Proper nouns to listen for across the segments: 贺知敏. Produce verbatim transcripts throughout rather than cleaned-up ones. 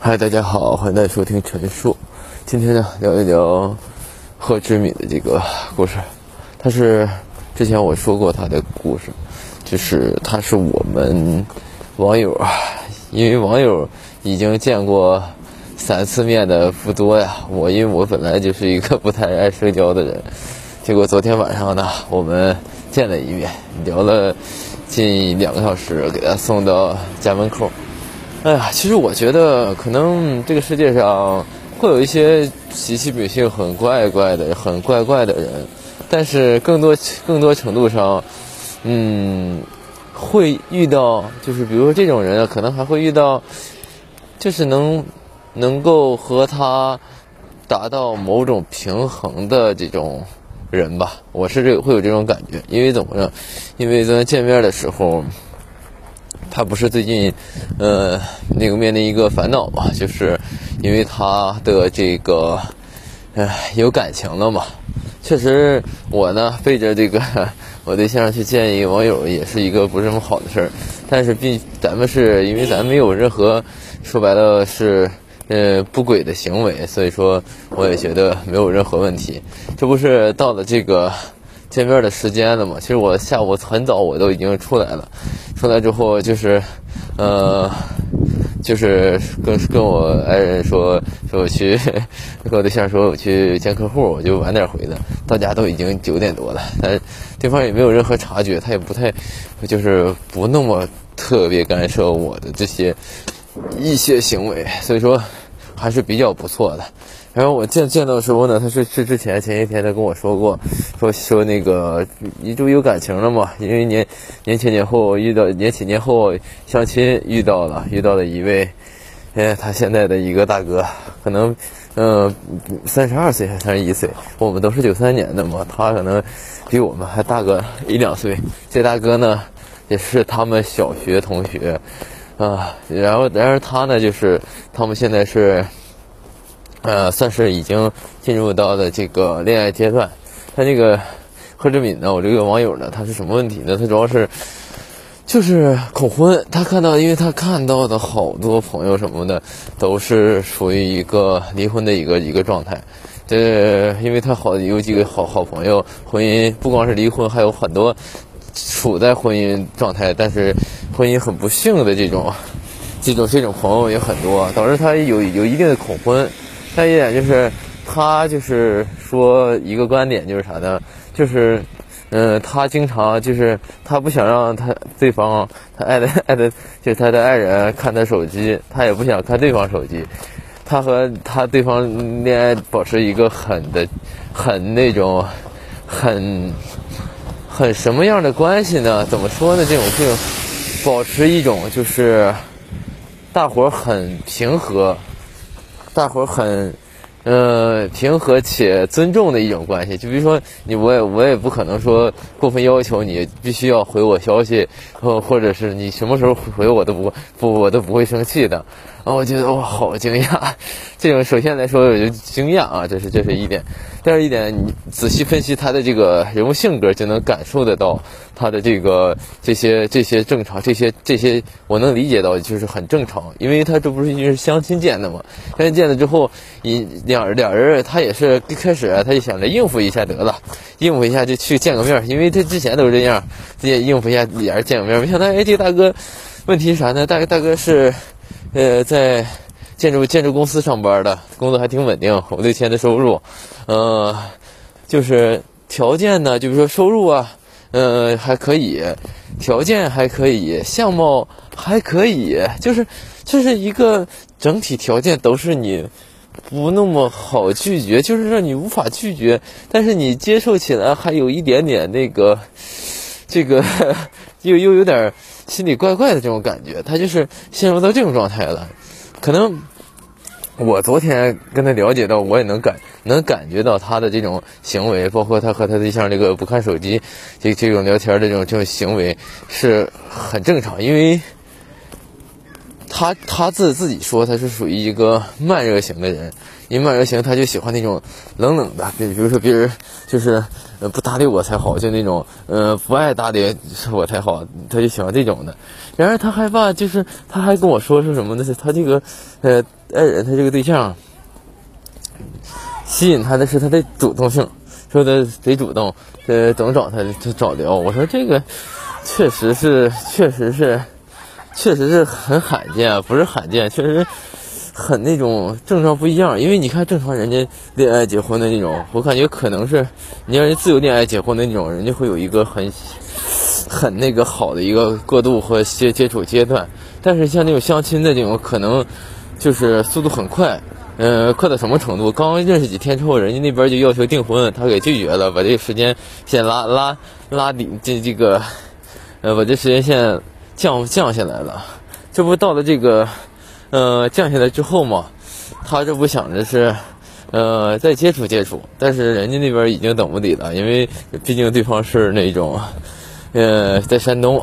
嗨，大家好，欢迎大家收听陈述。今天呢，聊一聊贺知敏的这个故事。他是之前我说过他的故事，就是他是我们网友，因为网友已经见过三次面的不多呀。我因为我本来就是一个不太爱社交的人，结果昨天晚上呢，我们见了一面，聊了近两个小时，给他送到家门口。哎呀，其实我觉得可能这个世界上会有一些习气秉性很怪怪的、很怪怪的人，但是更多更多程度上，嗯，会遇到就是比如说这种人啊，可能还会遇到，就是能能够和他达到某种平衡的这种人吧。我是这个会有这种感觉，因为怎么着？因为昨天见面的时候。他不是最近，呃，那个面临一个烦恼嘛，就是因为他的这个，呃，有感情了嘛。确实，我呢背着这个我对象去见一个网友，也是一个不是什么好的事儿。但是毕咱们是因为咱没有任何说白了是呃不轨的行为，所以说我也觉得没有任何问题。这不是到了这个。见面的时间了嘛，其实我下午很早我都已经出来了，出来之后就是，呃，就是跟跟我爱人说说我去，跟我对象说我去见客户，我就晚点回的，到家都已经九点多了，但对方也没有任何察觉，他也不太，就是不那么特别干涉我的这些一些行为，所以说还是比较不错的。然后我见见到的时候呢，他是是之前前一天他跟我说过，说说那个一就有感情了嘛，因为年年前年后遇到年前年后相亲遇到了遇到了一位，哎，他现在的一个大哥，可能嗯三十二岁还三十一岁，我们都是九三年的嘛，他可能比我们还大个一两岁。这大哥呢也是他们小学同学，啊，然后然而他呢就是他们现在是。呃，算是已经进入到了这个恋爱阶段。他这个贺知敏呢，我这个网友呢，他是什么问题呢？他主要是就是恐婚。他看到，因为他看到的好多朋友什么的，都是属于一个离婚的一个一个状态。这因为他好有几个好好朋友，婚姻不光是离婚，还有很多处在婚姻状态，但是婚姻很不幸的这种这种这种朋友也很多，导致他有有一定的恐婚。再一点就是，他就是说一个观点就是啥呢？就是，嗯、呃，他经常就是他不想让他对方他爱的爱的就是他的爱人看他手机，他也不想看对方手机。他和他对方恋爱保持一个很的很那种很很什么样的关系呢？怎么说呢？这种这种保持一种就是大伙很平和。大伙儿很，呃，平和且尊重的一种关系。就比如说你，我也我也不可能说过分要求你必须要回我消息，或或者是你什么时候回我都不不我都不会生气的。啊、哦，我觉得哇，好惊讶！这种首先来说我就惊讶啊，这是这是一点。第二一点，你仔细分析他的这个人物性格，就能感受得到他的这个这些这些正常，这些这些我能理解到，就是很正常，因为他这不是就是相亲见的嘛，相亲见了之后，一两两人他也是一开始、啊、他就想着应付一下得了，应付一下就去见个面，因为他之前都是这样，自己应付一下俩人见个面，没想到哎这大哥，问题是啥呢？大大哥是，呃在。建筑建筑公司上班的工作还挺稳定，我对钱的收入，呃，就是条件呢，就比如说收入啊，呃，还可以，条件还可以，相貌还可以，就是就是一个整体条件都是你不那么好拒绝，就是让你无法拒绝，但是你接受起来还有一点点那个，这个又又有点心里怪怪的这种感觉，他就是陷入到这种状态了，可能。我昨天跟他了解到，我也能感能感觉到他的这种行为，包括他和他对象这个不看手机，这这种聊天的这种这种行为是很正常，因为他他自自己说他是属于一个慢热型的人，因为慢热型他就喜欢那种冷冷的，比如说别人就是、呃、不搭理我才好，就那种呃不爱搭理我才好，他就喜欢这种的。然而他害怕，就是他还跟我说是什么呢？他这个呃爱人，他这个对象吸引他的是他的主动性，说的得主动，呃总找他就找聊。我说这个确实是确实是确实是很罕见啊，不是罕见，确实很那种正常不一样。因为你看正常人家恋爱结婚的那种，我感觉可能是你让人自由恋爱结婚的那种，人家会有一个很很那个好的一个过渡和接接触阶段。但是像那种相亲的那种，可能就是速度很快，呃，快到什么程度？刚认识几天之后，人家那边就要求订婚，他给拒绝了，把这个时间线拉拉拉底，这这个呃，把这时间线降降下来了。这不到了这个呃降下来之后嘛，他这不想着是呃再接触接触，但是人家那边已经等不底了，因为毕竟对方是那种呃在山东，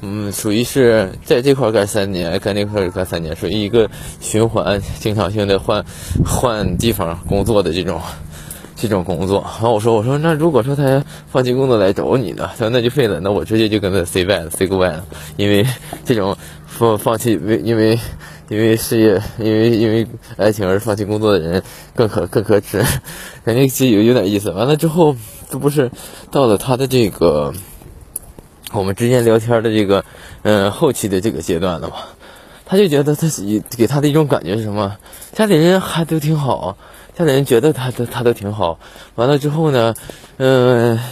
嗯属于是在这块干三年干那块干三年，属于一个循环经常性的换换地方工作的这种这种工作。然后我说我说那如果说他放弃工作来找你呢，他说那就废了，那我直接就跟他 say bye say goodbye 了。因为这种放放弃因为因为事业因为因为爱情而放弃工作的人更可更可耻，感觉其实有有点意思。完了之后，这不是到了他的这个我们之间聊天的这个嗯、呃、后期的这个阶段了嘛，他就觉得他给他的一种感觉是什么？家里人还都挺好。家里人觉得他都他都挺好，完了之后呢，嗯、呃，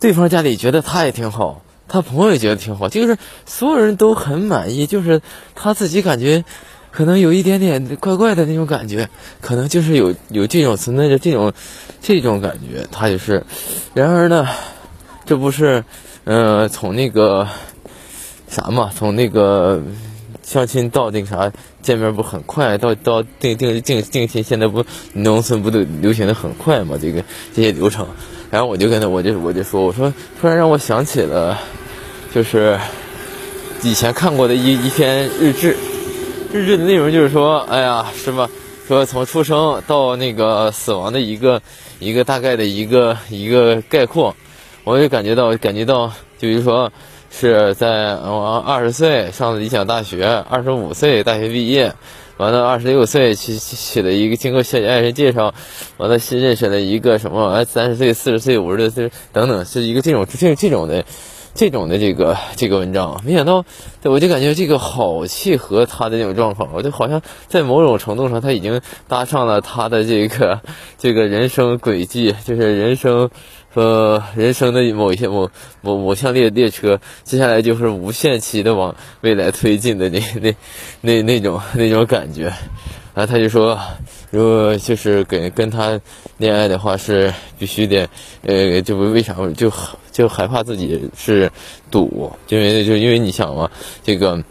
对方家里觉得他也挺好，他朋友也觉得挺好，就是所有人都很满意，就是他自己感觉可能有一点点怪怪的那种感觉，可能就是有有这种存在着这种这种感觉，他就是。然而呢，这不是呃从那个啥嘛，从那个。相亲到那个啥见面不很快，到到定定定定亲，现在不农村不都流行的很快嘛？这个这些流程，然后我就跟他，我就我就说，我说突然让我想起了，就是以前看过的一一篇日志，日志的内容就是说，哎呀，是吧？说从出生到那个死亡的一个一个大概的一个一个概括，我就感觉到感觉到，就比如说。是在我二十岁上了理想大学，二十五岁大学毕业，完了二十六岁去娶了一个，经过爱人介绍，完了新认识了一个什么三十岁、四十岁、五十岁等等，是一个这种这这种的这种的这个这个文章。没想到，对我就感觉这个好契合他的这种状况，我就好像在某种程度上他已经搭上了他的这个这个人生轨迹，就是人生。呃，人生的某一些某某某项列列车，接下来就是无限期的往未来推进的那那那那种那种感觉。然后他就说，如果就是跟跟他恋爱的话，是必须得，呃，就为啥就就害怕自己是赌，因为就因为你想嘛，这个。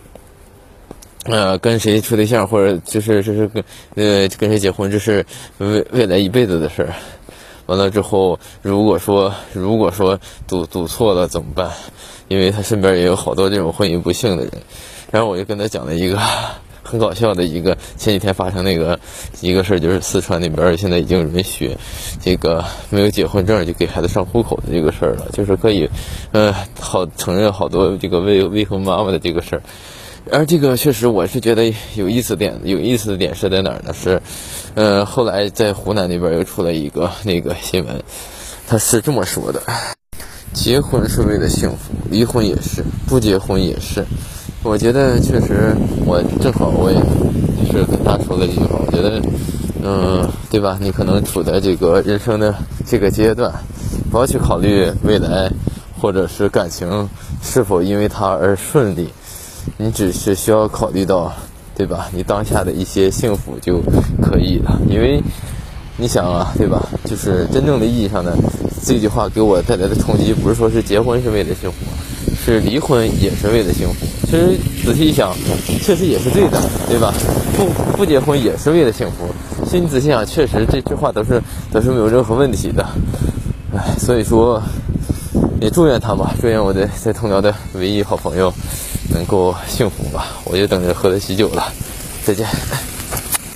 呃，跟谁处对象，或者就是就是跟呃跟谁结婚，这是未未来一辈子的事儿。完了之后，如果说如果说赌赌错了怎么办？因为他身边也有好多这种婚姻不幸的人。然后我就跟他讲了一个很搞笑的一个前几天发生那个一个事儿，就是四川那边现在已经允许这个没有结婚证就给孩子上户口的这个事儿了，就是可以呃好承认好多这个未未婚妈妈的这个事儿。而这个确实我是觉得有意思点，有意思的点是在哪儿呢？是，呃，后来在湖南那边又出了一个那个新闻，他是这么说的：结婚是为了幸福，离婚也是，不结婚也是。我觉得确实，我正好我也就是跟他说了一句话，我觉得，嗯、呃，对吧？你可能处在这个人生的这个阶段，不要去考虑未来或者是感情是否因为他而顺利。你只是需要考虑到，对吧？你当下的一些幸福就可以了，因为你想啊，对吧？就是真正的意义上呢，这句话给我带来的冲击，不是说是结婚是为了幸福，是离婚也是为了幸福。其实仔细一想，确实也是对的，对吧？不不结婚也是为了幸福。其实你仔细想，确实这句话都是都是没有任何问题的。唉，所以说也祝愿他吧，祝愿我的在同僚的唯一好朋友。能够幸福吧。我就等着喝他喜酒了，再见。